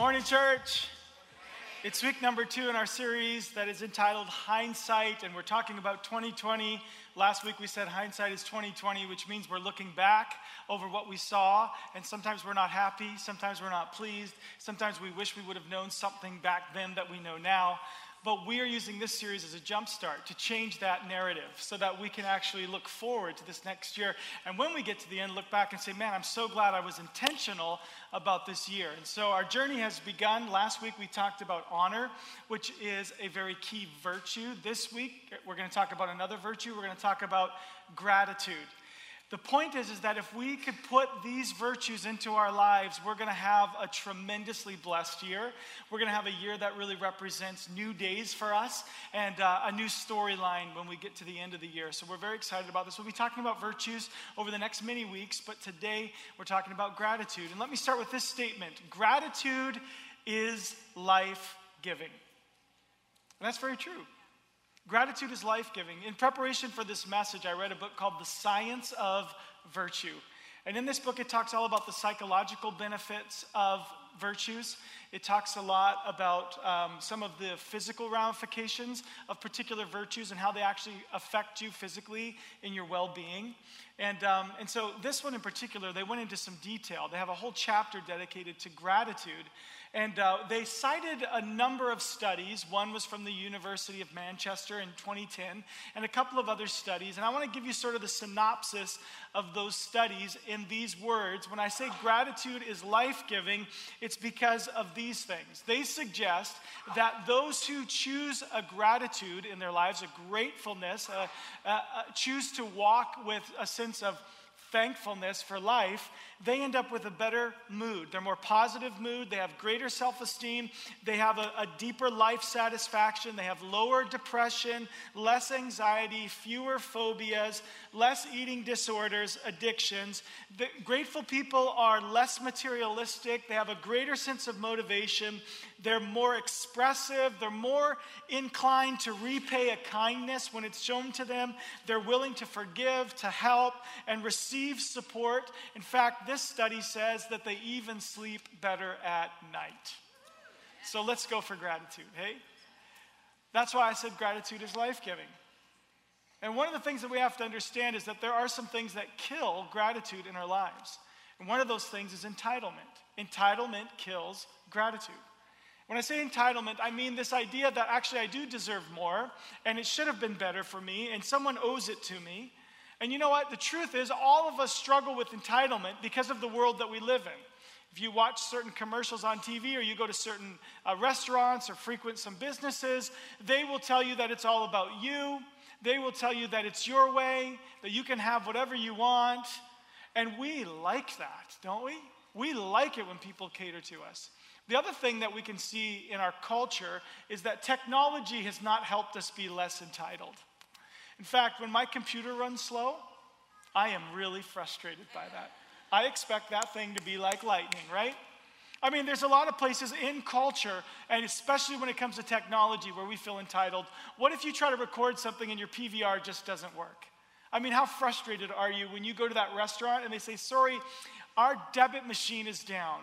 Morning, church. It's week number 2 in our series that is entitled Hindsight, and we're talking about 2020. Last week we said hindsight is 2020, which means we're looking back over what we saw, and sometimes we're not happy, sometimes we're not pleased, sometimes we wish we would have known something back then that we know now. But we are using this series as a jumpstart to change that narrative so that we can actually look forward to this next year. And when we get to the end, look back and say, man, I'm so glad I was intentional about this year. And so our journey has begun. Last week we talked about honor, which is a very key virtue. This week we're going to talk about another virtue. We're going to talk about gratitude. The point is that if we could put these virtues into our lives, we're going to have a tremendously blessed year. We're going to have a year that really represents new days for us and a new storyline when we get to the end of the year. So we're very excited about this. We'll be talking about virtues over the next many weeks, but today we're talking about gratitude. And let me start with this statement. Gratitude is life-giving. And that's very true. Gratitude is life-giving. In preparation for this message, I read a book called The Science of Virtue. And in this book, it talks all about the psychological benefits of virtues. It talks a lot about some of the physical ramifications of particular virtues and how they actually affect you physically in your well-being. And so this one in particular, they went into some detail. They have a whole chapter dedicated to gratitude. And they cited a number of studies. One was from the University of Manchester in 2010, and a couple of other studies. And I want to give you sort of the synopsis of those studies in these words. When I say gratitude is life-giving, it's because of these things. They suggest that those who choose a gratitude in their lives, a gratefulness, choose to walk with a sense of thankfulness for life, they end up with a better mood. They're more positive mood. They have greater self-esteem. They have a deeper life satisfaction. They have lower depression, less anxiety, fewer phobias, less eating disorders, addictions. The grateful people are less materialistic. They have a greater sense of motivation. They're more expressive. They're more inclined to repay a kindness when it's shown to them. They're willing to forgive, to help, and receive support. In fact, this study says that they even sleep better at night. So let's go for gratitude, hey? That's why I said gratitude is life-giving. And one of the things that we have to understand is that there are some things that kill gratitude in our lives. And one of those things is entitlement. Entitlement kills gratitude. When I say entitlement, I mean this idea that actually I do deserve more, and it should have been better for me, and someone owes it to me. And you know what? The truth is, all of us struggle with entitlement because of the world that we live in. If you watch certain commercials on TV or you go to certain restaurants or frequent some businesses, they will tell you that it's all about you. They will tell you that it's your way, that you can have whatever you want. And we like that, don't we? We like it when people cater to us. The other thing that we can see in our culture is that technology has not helped us be less entitled. In fact, when my computer runs slow, I am really frustrated by that. I expect that thing to be like lightning, right? I mean, there's a lot of places in culture, and especially when it comes to technology, where we feel entitled. What if you try to record something and your PVR just doesn't work? I mean, how frustrated are you when you go to that restaurant and they say, sorry, our debit machine is down?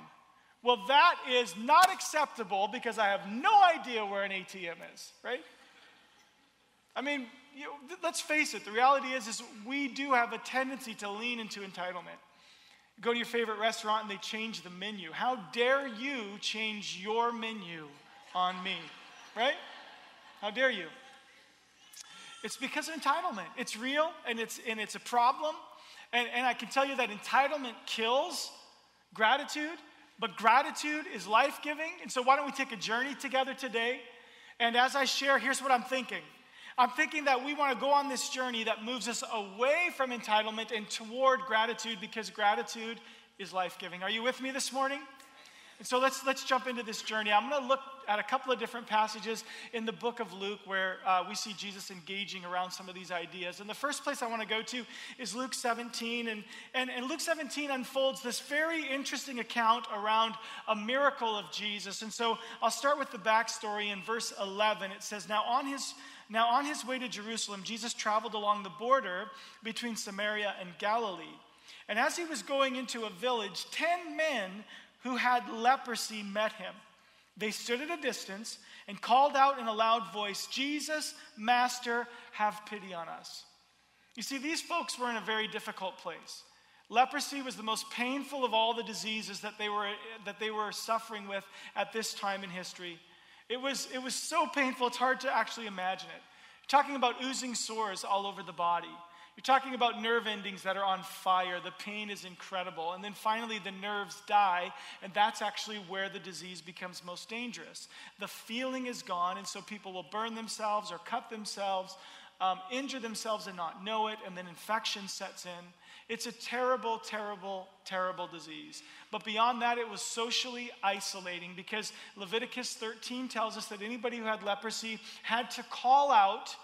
Well, that is not acceptable because I have no idea where an ATM is, right? I mean, let's face it. The reality is we do have a tendency to lean into entitlement. Go to your favorite restaurant and they change the menu. How dare you change your menu on me, right? How dare you? It's because of entitlement. It's real and it's a problem. And I can tell you that entitlement kills gratitude. But gratitude is life-giving, and so why don't we take a journey together today? And as I share, here's what I'm thinking. I'm thinking that we want to go on this journey that moves us away from entitlement and toward gratitude, because gratitude is life-giving. Are you with me this morning? And so let's jump into this journey. I'm going to look at a couple of different passages in the book of Luke where we see Jesus engaging around some of these ideas. And the first place I want to go to is Luke 17. And Luke 17 unfolds this very interesting account around a miracle of Jesus. And so I'll start with the backstory in verse 11. It says, Now on his way to Jerusalem, Jesus traveled along the border between Samaria and Galilee. And as he was going into a village, 10 men who had leprosy met him. They stood at a distance and called out in a loud voice, "Jesus, Master, have pity on us." You see, these folks were in a very difficult place. Leprosy was the most painful of all the diseases that they were suffering with at this time in history. It was so painful, it's hard to actually imagine it. You're talking about oozing sores all over the body. You're talking about nerve endings that are on fire. The pain is incredible. And then finally, the nerves die, and that's actually where the disease becomes most dangerous. The feeling is gone, and so people will burn themselves or cut themselves, injure themselves and not know it, and then infection sets in. It's a terrible, terrible, terrible disease. But beyond that, it was socially isolating because Leviticus 13 tells us that anybody who had leprosy had to call out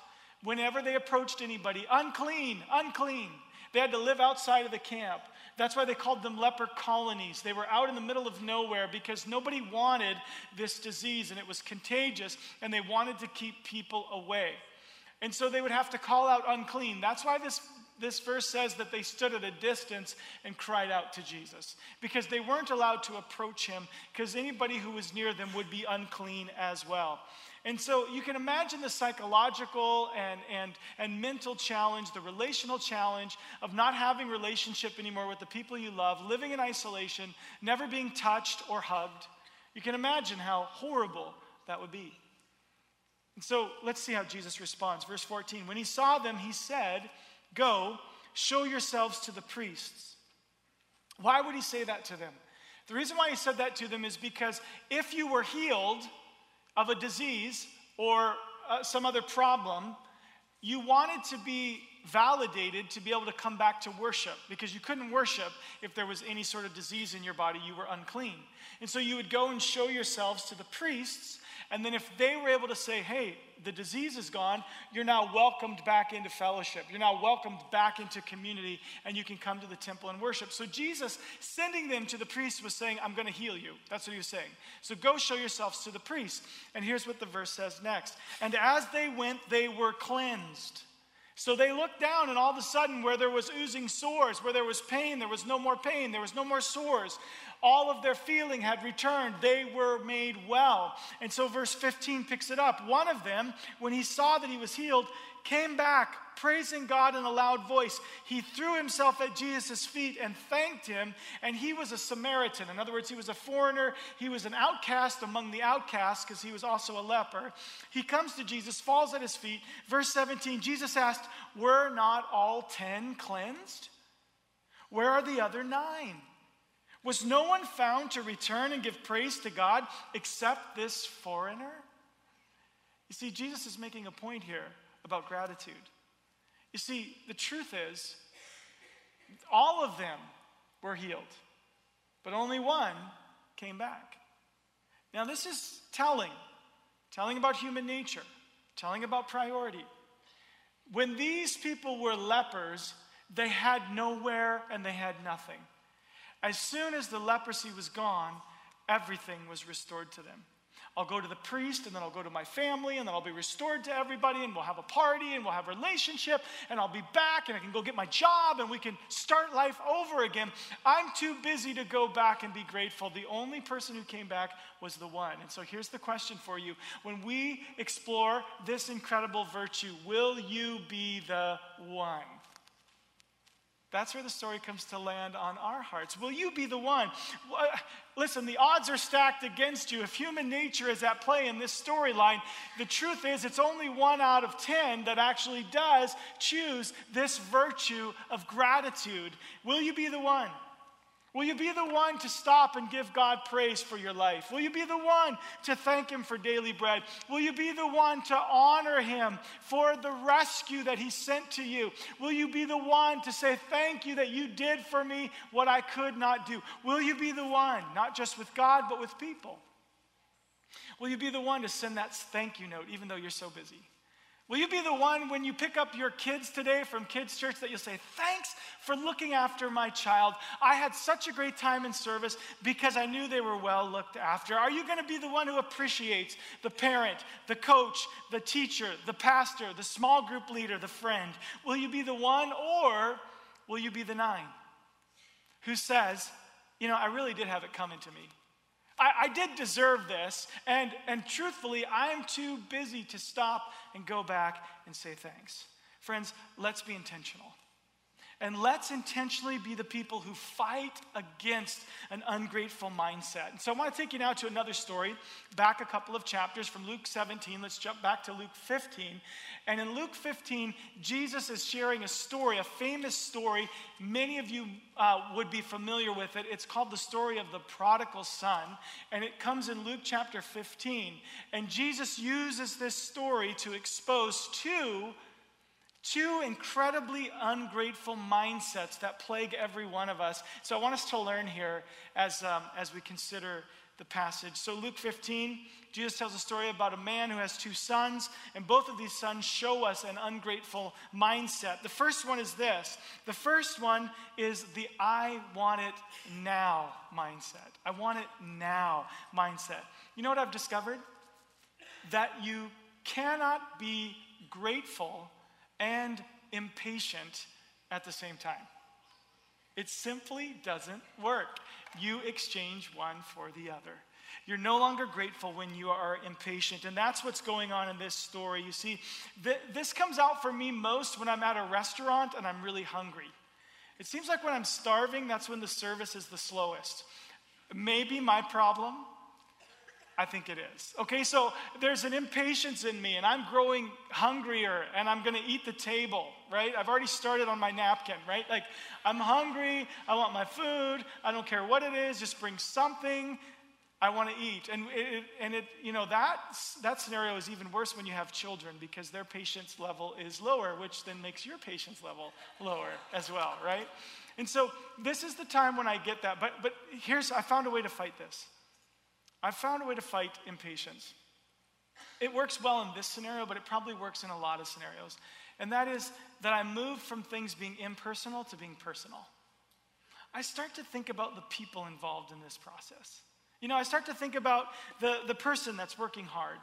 whenever they approached anybody, "Unclean, unclean." They had to live outside of the camp. That's why they called them leper colonies. They were out in the middle of nowhere because nobody wanted this disease and it was contagious and they wanted to keep people away. And so they would have to call out unclean. That's why this verse says that they stood at a distance and cried out to Jesus because they weren't allowed to approach him because anybody who was near them would be unclean as well. And so you can imagine the psychological and mental challenge, the relational challenge of not having relationship anymore with the people you love, living in isolation, never being touched or hugged. You can imagine how horrible that would be. And so let's see how Jesus responds. Verse 14, when he saw them, he said, "Go, show yourselves to the priests." Why would he say that to them? The reason why he said that to them is because if you were healed of a disease or some other problem, you wanted to be validated to be able to come back to worship because you couldn't worship if there was any sort of disease in your body, you were unclean. And so you would go and show yourselves to the priests, and then if they were able to say, "Hey, the disease is gone, you're now welcomed back into fellowship, you're now welcomed back into community, and you can come to the temple and worship." So Jesus sending them to the priests was saying, "I'm going to heal you." That's what he was saying. So go show yourselves to the priests. And here's what the verse says next. And as they went, they were cleansed. So they looked down, and all of a sudden, where there was oozing sores, where there was pain, there was no more pain, there was no more sores. All of their feeling had returned. They were made well. And so verse 15 picks it up. One of them, when he saw that he was healed, came back, praising God in a loud voice. He threw himself at Jesus' feet and thanked him, and he was a Samaritan. In other words, he was a foreigner. He was an outcast among the outcasts because he was also a leper. He comes to Jesus, falls at his feet. Verse 17, Jesus asked, "Were not all 10 cleansed? Where are the other 9? Was no one found to return and give praise to God except this foreigner?" You see, Jesus is making a point here about gratitude. You see, the truth is, all of them were healed, but only one came back. Now, this is telling about human nature, telling about priority. When these people were lepers, they had nowhere and they had nothing. As soon as the leprosy was gone, everything was restored to them. I'll go to the priest, and then I'll go to my family, and then I'll be restored to everybody, and we'll have a party, and we'll have a relationship, and I'll be back, and I can go get my job, and we can start life over again. I'm too busy to go back and be grateful. The only person who came back was the one. And so here's the question for you. When we explore this incredible virtue, will you be the one? That's where the story comes to land on our hearts. Will you be the one? Listen, the odds are stacked against you. If human nature is at play in this storyline, the truth is it's only 1 out of 10 that actually does choose this virtue of gratitude. Will you be the one? Will you be the one to stop and give God praise for your life? Will you be the one to thank him for daily bread? Will you be the one to honor him for the rescue that he sent to you? Will you be the one to say, "Thank you that you did for me what I could not do"? Will you be the one, not just with God, but with people? Will you be the one to send that thank you note, even though you're so busy? Will you be the one when you pick up your kids today from kids' church that you'll say, "Thanks for looking after my child. I had such a great time in service because I knew they were well looked after"? Are you going to be the one who appreciates the parent, the coach, the teacher, the pastor, the small group leader, the friend? Will you be the one, or will you be the 9 who says, "You know, I really did have it coming to me. I did deserve this, and truthfully, I'm too busy to stop and go back and say thanks. Friends, let's be intentional. And let's intentionally be the people who fight against an ungrateful mindset. And so I want to take you now to another story, back a couple of chapters from Luke 17. Let's jump back to Luke 15. And in Luke 15, Jesus is sharing a story, a famous story. Many of you would be familiar with it. It's called the story of the prodigal son. And it comes in Luke chapter 15. And Jesus uses this story to expose two incredibly ungrateful mindsets that plague every one of us. So I want us to learn here as we consider the passage. So Luke 15, Jesus tells a story about a man who has two sons, and both of these sons show us an ungrateful mindset. The first one is this. The first one is the I want it now mindset. I want it now mindset. You know what I've discovered? That you cannot be grateful and impatient at the same time. It simply doesn't work. You exchange one for the other. You're no longer grateful when you are impatient, and that's what's going on in this story. You see, this comes out for me most when I'm at a restaurant and I'm really hungry. It seems like when I'm starving, that's when the service is the slowest. Maybe my problem? I think it is. Okay, so there's an impatience in me, and I'm growing hungrier, and I'm going to eat the table, right? I've already started on my napkin, right? Like, I'm hungry, I want my food, I don't care what it is, just bring something, I want to eat. And you know, that scenario is even worse when you have children, because their patience level is lower, which then makes your patience level lower as well, right? And so this is the time when I get that. But I found a way to fight this. I found a way to fight impatience. It works well in this scenario, but it probably works in a lot of scenarios. And that is that I move from things being impersonal to being personal. I start to think about the people involved in this process. You know, I start to think about the person that's working hard.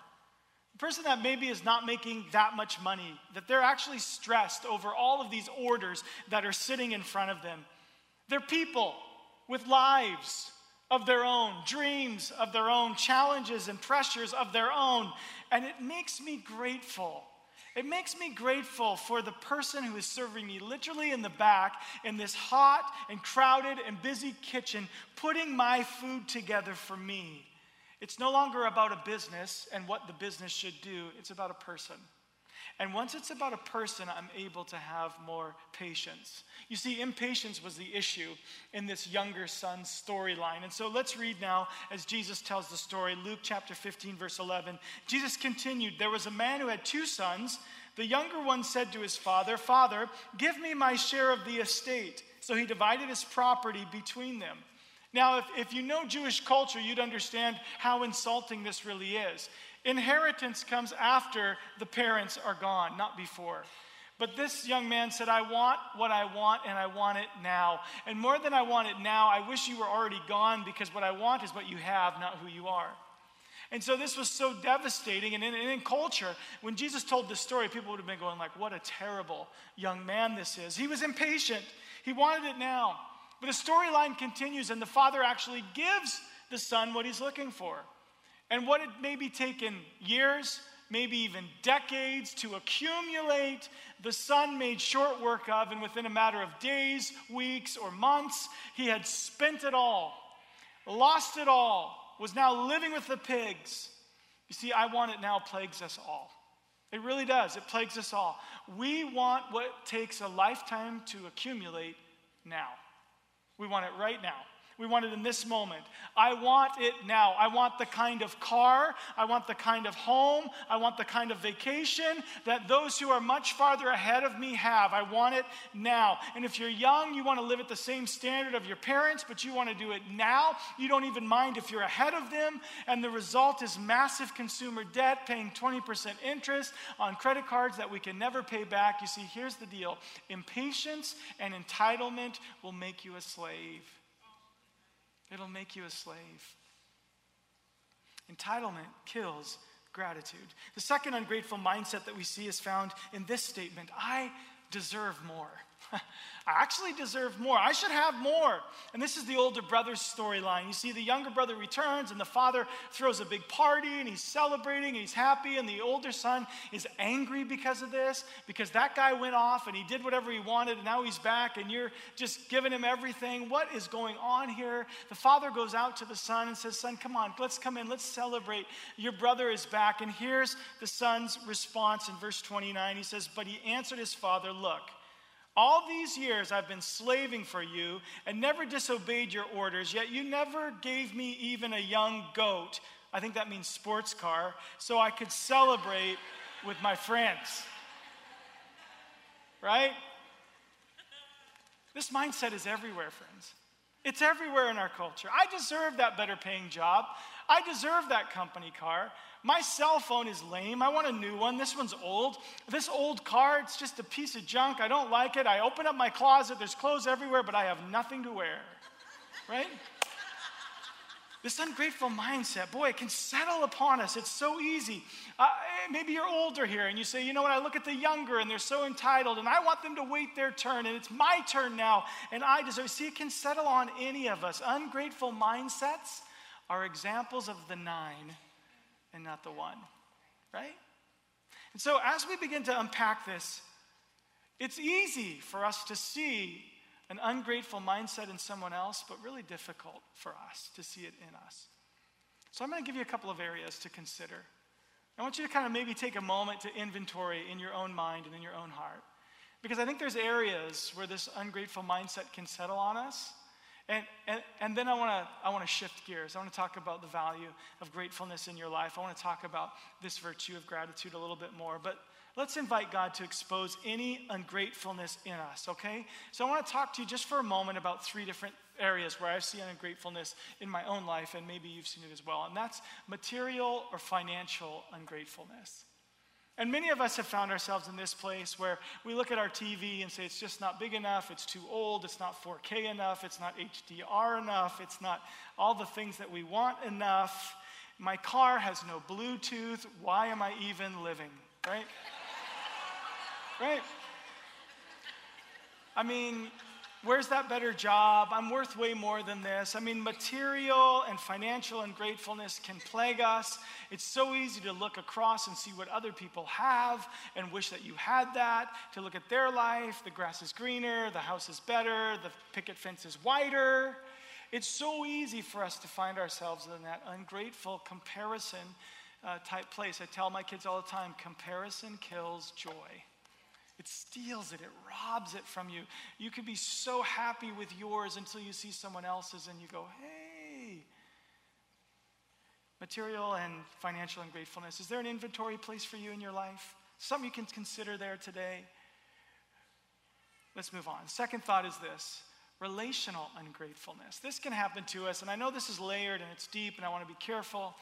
The person that maybe is not making that much money, that they're actually stressed over all of these orders that are sitting in front of them. They're people with lives of their own, dreams of their own, challenges and pressures of their own. And it makes me grateful. It makes me grateful for the person who is serving me literally in the back in this hot and crowded and busy kitchen, putting my food together for me. It's no longer about a business and what the business should do. It's about a person. And once it's about a person, I'm able to have more patience. You see, impatience was the issue in this younger son's storyline. And so let's read now as Jesus tells the story, Luke chapter 15, verse 11. Jesus continued, "There was a man who had two sons. The younger one said to his father, 'Father, give me my share of the estate.' So he divided his property between them." Now, if you know Jewish culture, you'd understand how insulting this really is. Inheritance comes after the parents are gone, not before. But this young man said, "I want what I want, and I want it now. And more than I want it now, I wish you were already gone, because what I want is what you have, not who you are." And so this was so devastating. And in culture, when Jesus told this story, people would have been going like, what a terrible young man this is. He was impatient. He wanted it now. But the storyline continues, and the father actually gives the son what he's looking for. And what had maybe taken years, maybe even decades to accumulate, the son made short work of, and within a matter of days, weeks, or months, he had spent it all, lost it all, was now living with the pigs. You see, I want it now plagues us all. It really does. It plagues us all. We want what takes a lifetime to accumulate now. We want it right now. We want it in this moment. I want it now. I want the kind of car. I want the kind of home. I want the kind of vacation that those who are much farther ahead of me have. I want it now. And if you're young, you want to live at the same standard of your parents, but you want to do it now. You don't even mind if you're ahead of them. And the result is massive consumer debt, paying 20% interest on credit cards that we can never pay back. You see, here's the deal. Impatience and entitlement will make you a slave. It'll make you a slave. Entitlement kills gratitude. The second ungrateful mindset that we see is found in this statement: I deserve more. I actually deserve more. I should have more. And this is the older brother's storyline. You see, the younger brother returns, and the father throws a big party, and he's celebrating, and he's happy, and the older son is angry because of this, because that guy went off, and he did whatever he wanted, and now he's back, and you're just giving him everything. What is going on here? The father goes out to the son and says, son, come on, let's come in, let's celebrate. Your brother is back. And here's the son's response in verse 29. He says, but he answered his father, look, all these years I've been slaving for you and never disobeyed your orders, yet you never gave me even a young goat, I think that means sports car, so I could celebrate with my friends. Right? This mindset is everywhere, friends. It's everywhere in our culture. I deserve that better paying job. I deserve that company car. My cell phone is lame. I want a new one. This one's old. This old car, it's just a piece of junk. I don't like it. I open up my closet. There's clothes everywhere, but I have nothing to wear. Right? This ungrateful mindset, boy, it can settle upon us. It's so easy. Maybe you're older here and you say, you know what, I look at the younger and they're so entitled and I want them to wait their turn and it's my turn now and I deserve. See, it can settle on any of us. Ungrateful mindsets are examples of the nine and not the one, right? And so as we begin to unpack this, it's easy for us to see an ungrateful mindset in someone else, but really difficult for us to see it in us. So I'm going to give you a couple of areas to consider. I want you to kind of maybe take a moment to inventory in your own mind and in your own heart, because I think there's areas where this ungrateful mindset can settle on us. And then I want to shift gears. I want to talk about the value of gratefulness in your life. I want to talk about this virtue of gratitude a little bit more. But let's invite God to expose any ungratefulness in us, okay? So I want to talk to you just for a moment about three different areas where I've seen ungratefulness in my own life, and maybe you've seen it as well. And that's material or financial ungratefulness. And many of us have found ourselves in this place where we look at our TV and say, it's just not big enough, it's too old, it's not 4K enough, it's not HDR enough, it's not all the things that we want enough. My car has no Bluetooth, why am I even living, right? Right? I mean, where's that better job? I'm worth way more than this. I mean, material and financial ungratefulness can plague us. It's so easy to look across and see what other people have and wish that you had that, to look at their life. The grass is greener, the house is better, the picket fence is wider. It's so easy for us to find ourselves in that ungrateful comparison type place. I tell my kids all the time, comparison kills joy. It steals it. It robs it from you. You could be so happy with yours until you see someone else's and you go, hey. Material and financial ungratefulness. Is there an inventory place for you in your life? Something you can consider there today? Let's move on. Second thought is this. Relational ungratefulness. This can happen to us. And I know this is layered and it's deep and I want to be careful,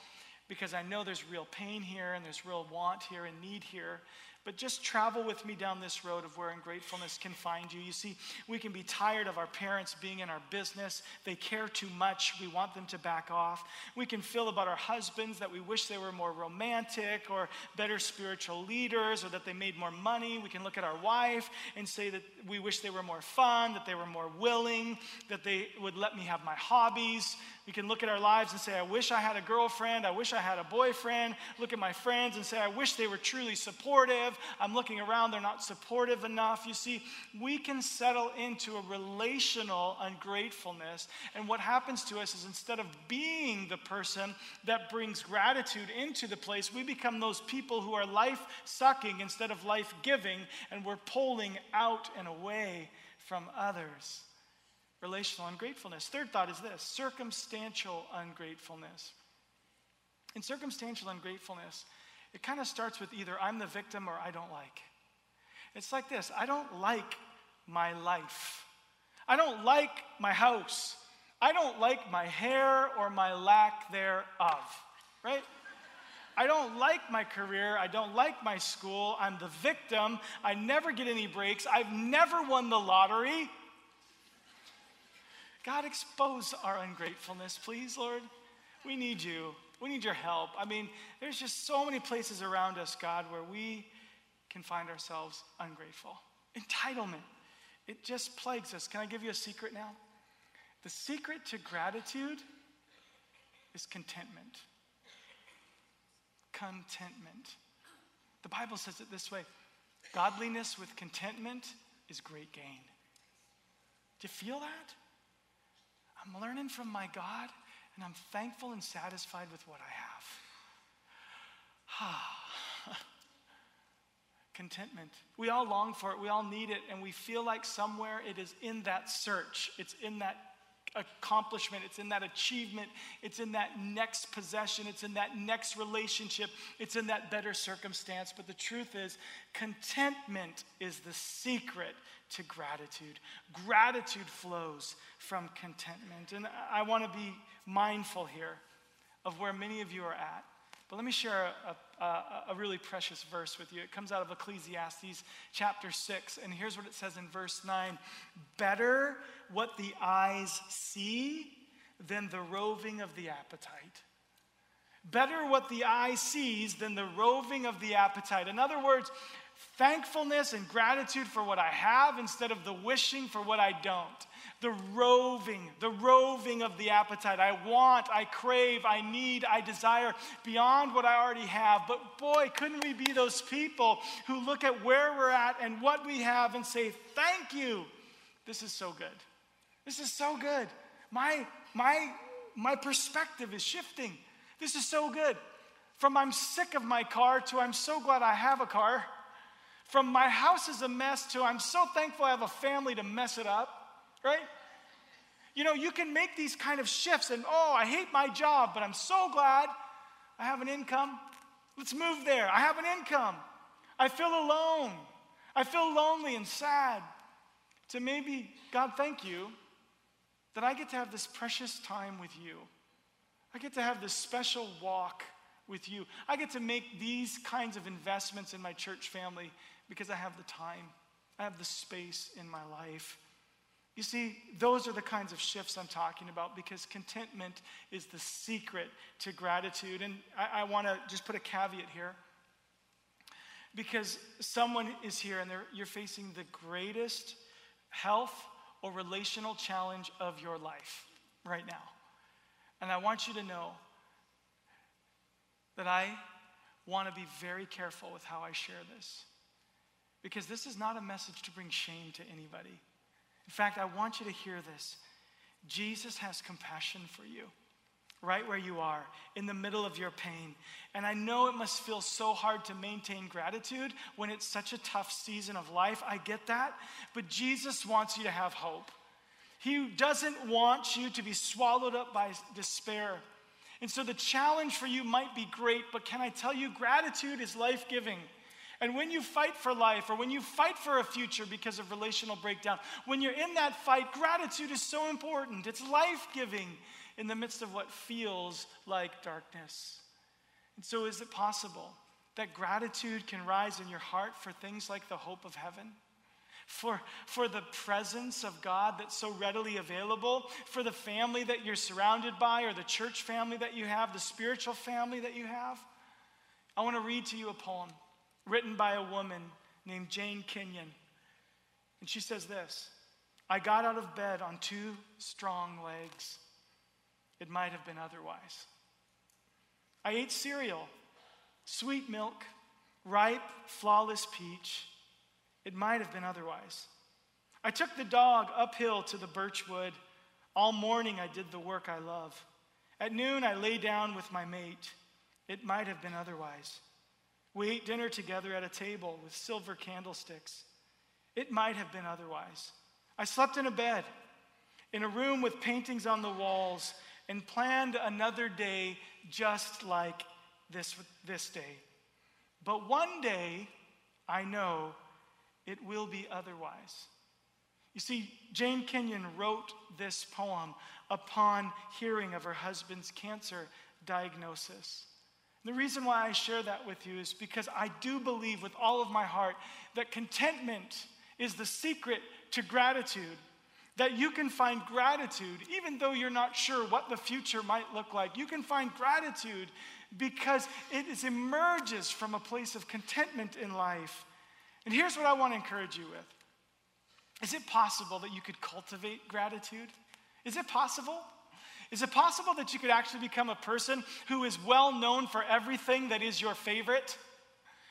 because I know there's real pain here and there's real want here and need here. But just travel with me down this road of where ungratefulness can find you. You see, we can be tired of our parents being in our business. They care too much. We want them to back off. We can feel about our husbands that we wish they were more romantic or better spiritual leaders or that they made more money. We can look at our wife and say that we wish they were more fun, that they were more willing, that they would let me have my hobbies. We can look at our lives and say, I wish I had a girlfriend. I wish I had a boyfriend. Look at my friends and say, I wish they were truly supportive. I'm looking around, they're not supportive enough. You see, we can settle into a relational ungratefulness. And what happens to us is instead of being the person that brings gratitude into the place, we become those people who are life-sucking instead of life-giving, and we're pulling out and away from others. Relational ungratefulness. Third thought is this, circumstantial ungratefulness. In circumstantial ungratefulness, it kind of starts with either I'm the victim or I don't like. It's like this. I don't like my life. I don't like my house. I don't like my hair or my lack thereof, right? I don't like my career. I don't like my school. I'm the victim. I never get any breaks. I've never won the lottery. God, expose our ungratefulness, please, Lord. We need you. We need your help. I mean, there's just so many places around us, God, where we can find ourselves ungrateful. Entitlement It just plagues us. Can I give you a secret now? The secret to gratitude is contentment. Contentment. The Bible says it this way. Godliness with contentment is great gain. Do you feel that? I'm learning from my God, and I'm thankful and satisfied with what I have. Ah, contentment. We all long for it. We all need it. And we feel like somewhere it is in that search. It's in that accomplishment. It's in that achievement. It's in that next possession. It's in that next relationship. It's in that better circumstance. But the truth is, contentment is the secret to gratitude. Gratitude flows from contentment. And I want to be mindful here of where many of you are at. But let me share a really precious verse with you. It comes out of Ecclesiastes chapter 6. And here's what it says in verse 9. Better what the eyes see than the roving of the appetite. Better what the eye sees than the roving of the appetite. In other words, thankfulness and gratitude for what I have instead of the wishing for what I don't. The roving of the appetite. I want, I crave, I need, I desire beyond what I already have. But boy, couldn't we be those people who look at where we're at and what we have and say, thank you. This is so good. This is so good. My perspective is shifting. This is so good. From I'm sick of my car to I'm so glad I have a car. From my house is a mess to I'm so thankful I have a family to mess it up, right? You know, you can make these kind of shifts and, oh, I hate my job, but I'm so glad I have an income. Let's move there. I have an income. I feel alone. I feel lonely and sad. To maybe, God, thank you that I get to have this precious time with you. I get to have this special walk with you. I get to make these kinds of investments in my church family because I have the time. I have the space in my life. You see, those are the kinds of shifts I'm talking about because contentment is the secret to gratitude. And I want to just put a caveat here because someone is here and you're facing the greatest health or relational challenge of your life right now. And I want you to know that I want to be very careful with how I share this. Because this is not a message to bring shame to anybody. In fact, I want you to hear this. Jesus has compassion for you. Right where you are, in the middle of your pain. And I know it must feel so hard to maintain gratitude when it's such a tough season of life. I get that. But Jesus wants you to have hope. He doesn't want you to be swallowed up by despair. And so the challenge for you might be great, but can I tell you, gratitude is life-giving. And when you fight for life or when you fight for a future because of relational breakdown, when you're in that fight, gratitude is so important. It's life-giving in the midst of what feels like darkness. And so is it possible that gratitude can rise in your heart for things like the hope of heaven? For the presence of God that's so readily available, for the family that you're surrounded by or the church family that you have, the spiritual family that you have. I want to read to you a poem written by a woman named Jane Kenyon. And she says this, I got out of bed on two strong legs. It might have been otherwise. I ate cereal, sweet milk, ripe, flawless peach. It might have been otherwise. I took the dog uphill to the birch wood. All morning I did the work I love. At noon I lay down with my mate. It might have been otherwise. We ate dinner together at a table with silver candlesticks. It might have been otherwise. I slept in a bed, in a room with paintings on the walls, and planned another day just like this day. But one day I know it will be otherwise. You see, Jane Kenyon wrote this poem upon hearing of her husband's cancer diagnosis. And the reason why I share that with you is because I do believe with all of my heart that contentment is the secret to gratitude. That you can find gratitude, even though you're not sure what the future might look like. You can find gratitude because it emerges from a place of contentment in life. And here's what I want to encourage you with. Is it possible that you could cultivate gratitude? Is it possible? Is it possible that you could actually become a person who is well known for everything that is your favorite?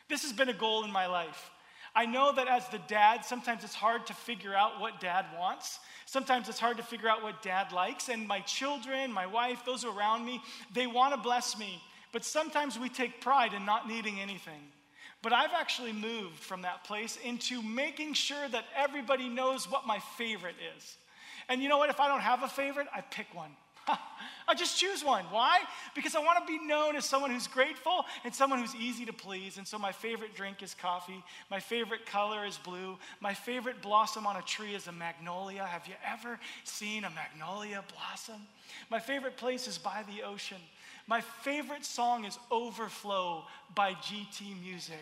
This has been a goal in my life. I know that as the dad, sometimes it's hard to figure out what dad wants. Sometimes it's hard to figure out what dad likes. And my children, my wife, those around me, they want to bless me. But sometimes we take pride in not needing anything. But I've actually moved from that place into making sure that everybody knows what my favorite is. And you know what? If I don't have a favorite, I pick one. I just choose one. Why? Because I want to be known as someone who's grateful and someone who's easy to please. And so my favorite drink is coffee. My favorite color is blue. My favorite blossom on a tree is a magnolia. Have you ever seen a magnolia blossom? My favorite place is by the ocean. My favorite song is Overflow by GT Music.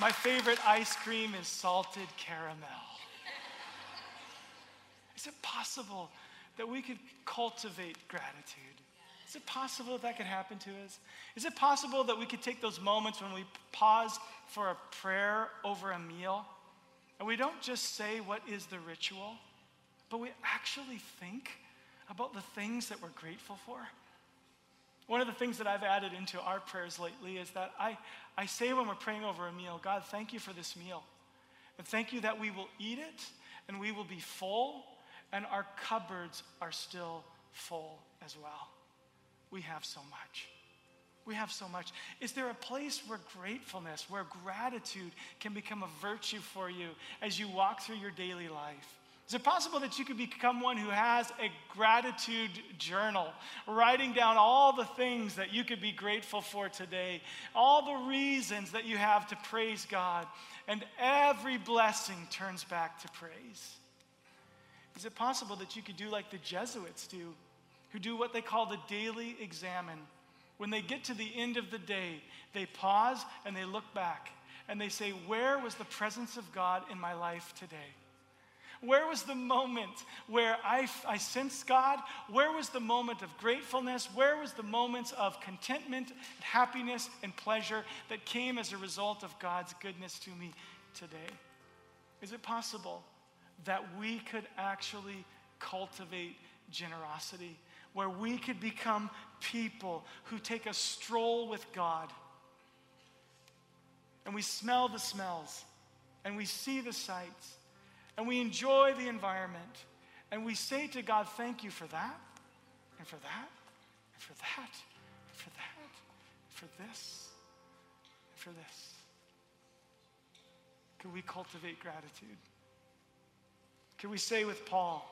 My favorite ice cream is salted caramel. Is it possible that we could cultivate gratitude? Is it possible that could happen to us? Is it possible that we could take those moments when we pause for a prayer over a meal, and we don't just say what is the ritual, but we actually think about the things that we're grateful for? One of the things that I've added into our prayers lately is that I say when we're praying over a meal, God, thank you for this meal. And thank you that we will eat it, and we will be full, and our cupboards are still full as well. We have so much. We have so much. Is there a place where gratefulness, where gratitude can become a virtue for you as you walk through your daily life? Is it possible that you could become one who has a gratitude journal, writing down all the things that you could be grateful for today, all the reasons that you have to praise God, and every blessing turns back to praise? Is it possible that you could do like the Jesuits do, who do what they call the daily examine? When they get to the end of the day, they pause and they look back and they say, where was the presence of God in my life today? Where was the moment where I sensed God? Where was the moment of gratefulness? Where was the moments of contentment, happiness, and pleasure that came as a result of God's goodness to me today? Is it possible that we could actually cultivate generosity, where we could become people who take a stroll with God, and we smell the smells, and we see the sights, and we enjoy the environment, and we say to God, thank you for that, and for that, and for that, and for that, and for this, and for this? Can we cultivate gratitude? Can we say with Paul,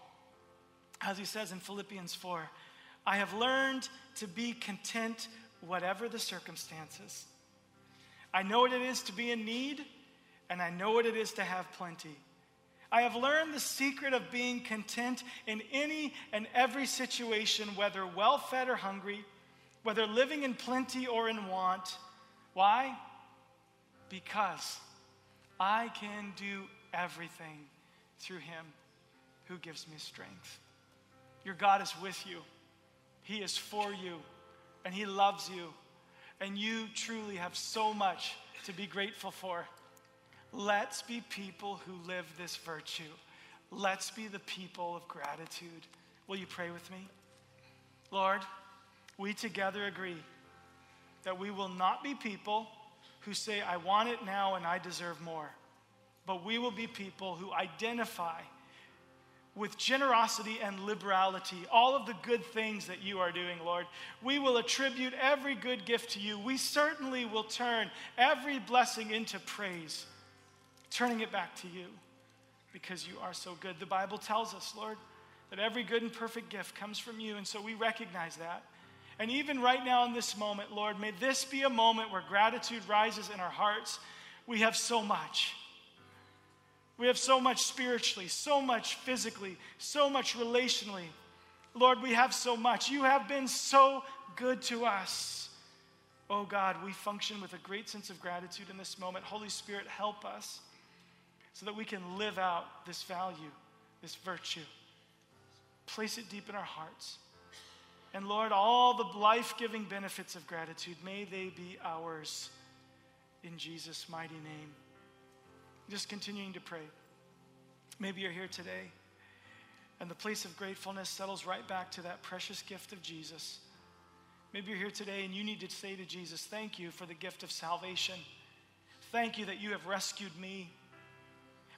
as he says in Philippians 4, I have learned to be content whatever the circumstances. I know what it is to be in need, and I know what it is to have plenty. I have learned the secret of being content in any and every situation, whether well-fed or hungry, whether living in plenty or in want. Why? Because I can do everything through him who gives me strength. Your God is with you. He is for you, and he loves you, and you truly have so much to be grateful for. Let's be people who live this virtue. Let's be the people of gratitude. Will you pray with me? Lord, we together agree that we will not be people who say, I want it now and I deserve more. But we will be people who identify with generosity and liberality, all of the good things that you are doing, Lord. We will attribute every good gift to you. We certainly will turn every blessing into praise, turning it back to you because you are so good. The Bible tells us, Lord, that every good and perfect gift comes from you, and so we recognize that. And even right now in this moment, Lord, may this be a moment where gratitude rises in our hearts. We have so much. We have so much spiritually, so much physically, so much relationally. Lord, we have so much. You have been so good to us. Oh God, we function with a great sense of gratitude in this moment. Holy Spirit, help us so that we can live out this value, this virtue. Place it deep in our hearts. And Lord, all the life-giving benefits of gratitude, may they be ours. In Jesus' mighty name, just continuing to pray. Maybe you're here today, and the place of gratefulness settles right back to that precious gift of Jesus. Maybe you're here today and you need to say to Jesus, thank you for the gift of salvation. Thank you that you have rescued me.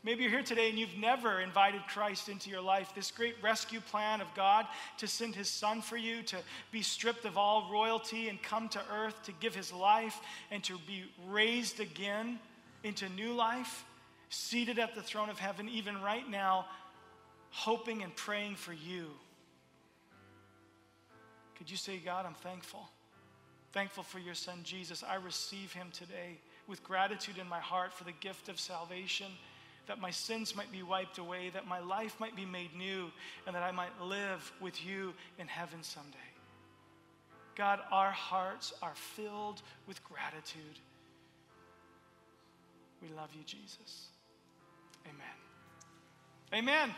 Maybe you're here today and you've never invited Christ into your life. This great rescue plan of God to send his son for you, to be stripped of all royalty and come to earth, to give his life and to be raised again into new life, seated at the throne of heaven, even right now, hoping and praying for you. Could you say, God, I'm thankful. Thankful for your son, Jesus. I receive him today with gratitude in my heart for the gift of salvation, that my sins might be wiped away, that my life might be made new, and that I might live with you in heaven someday. God, our hearts are filled with gratitude. We love you, Jesus. Amen. Amen.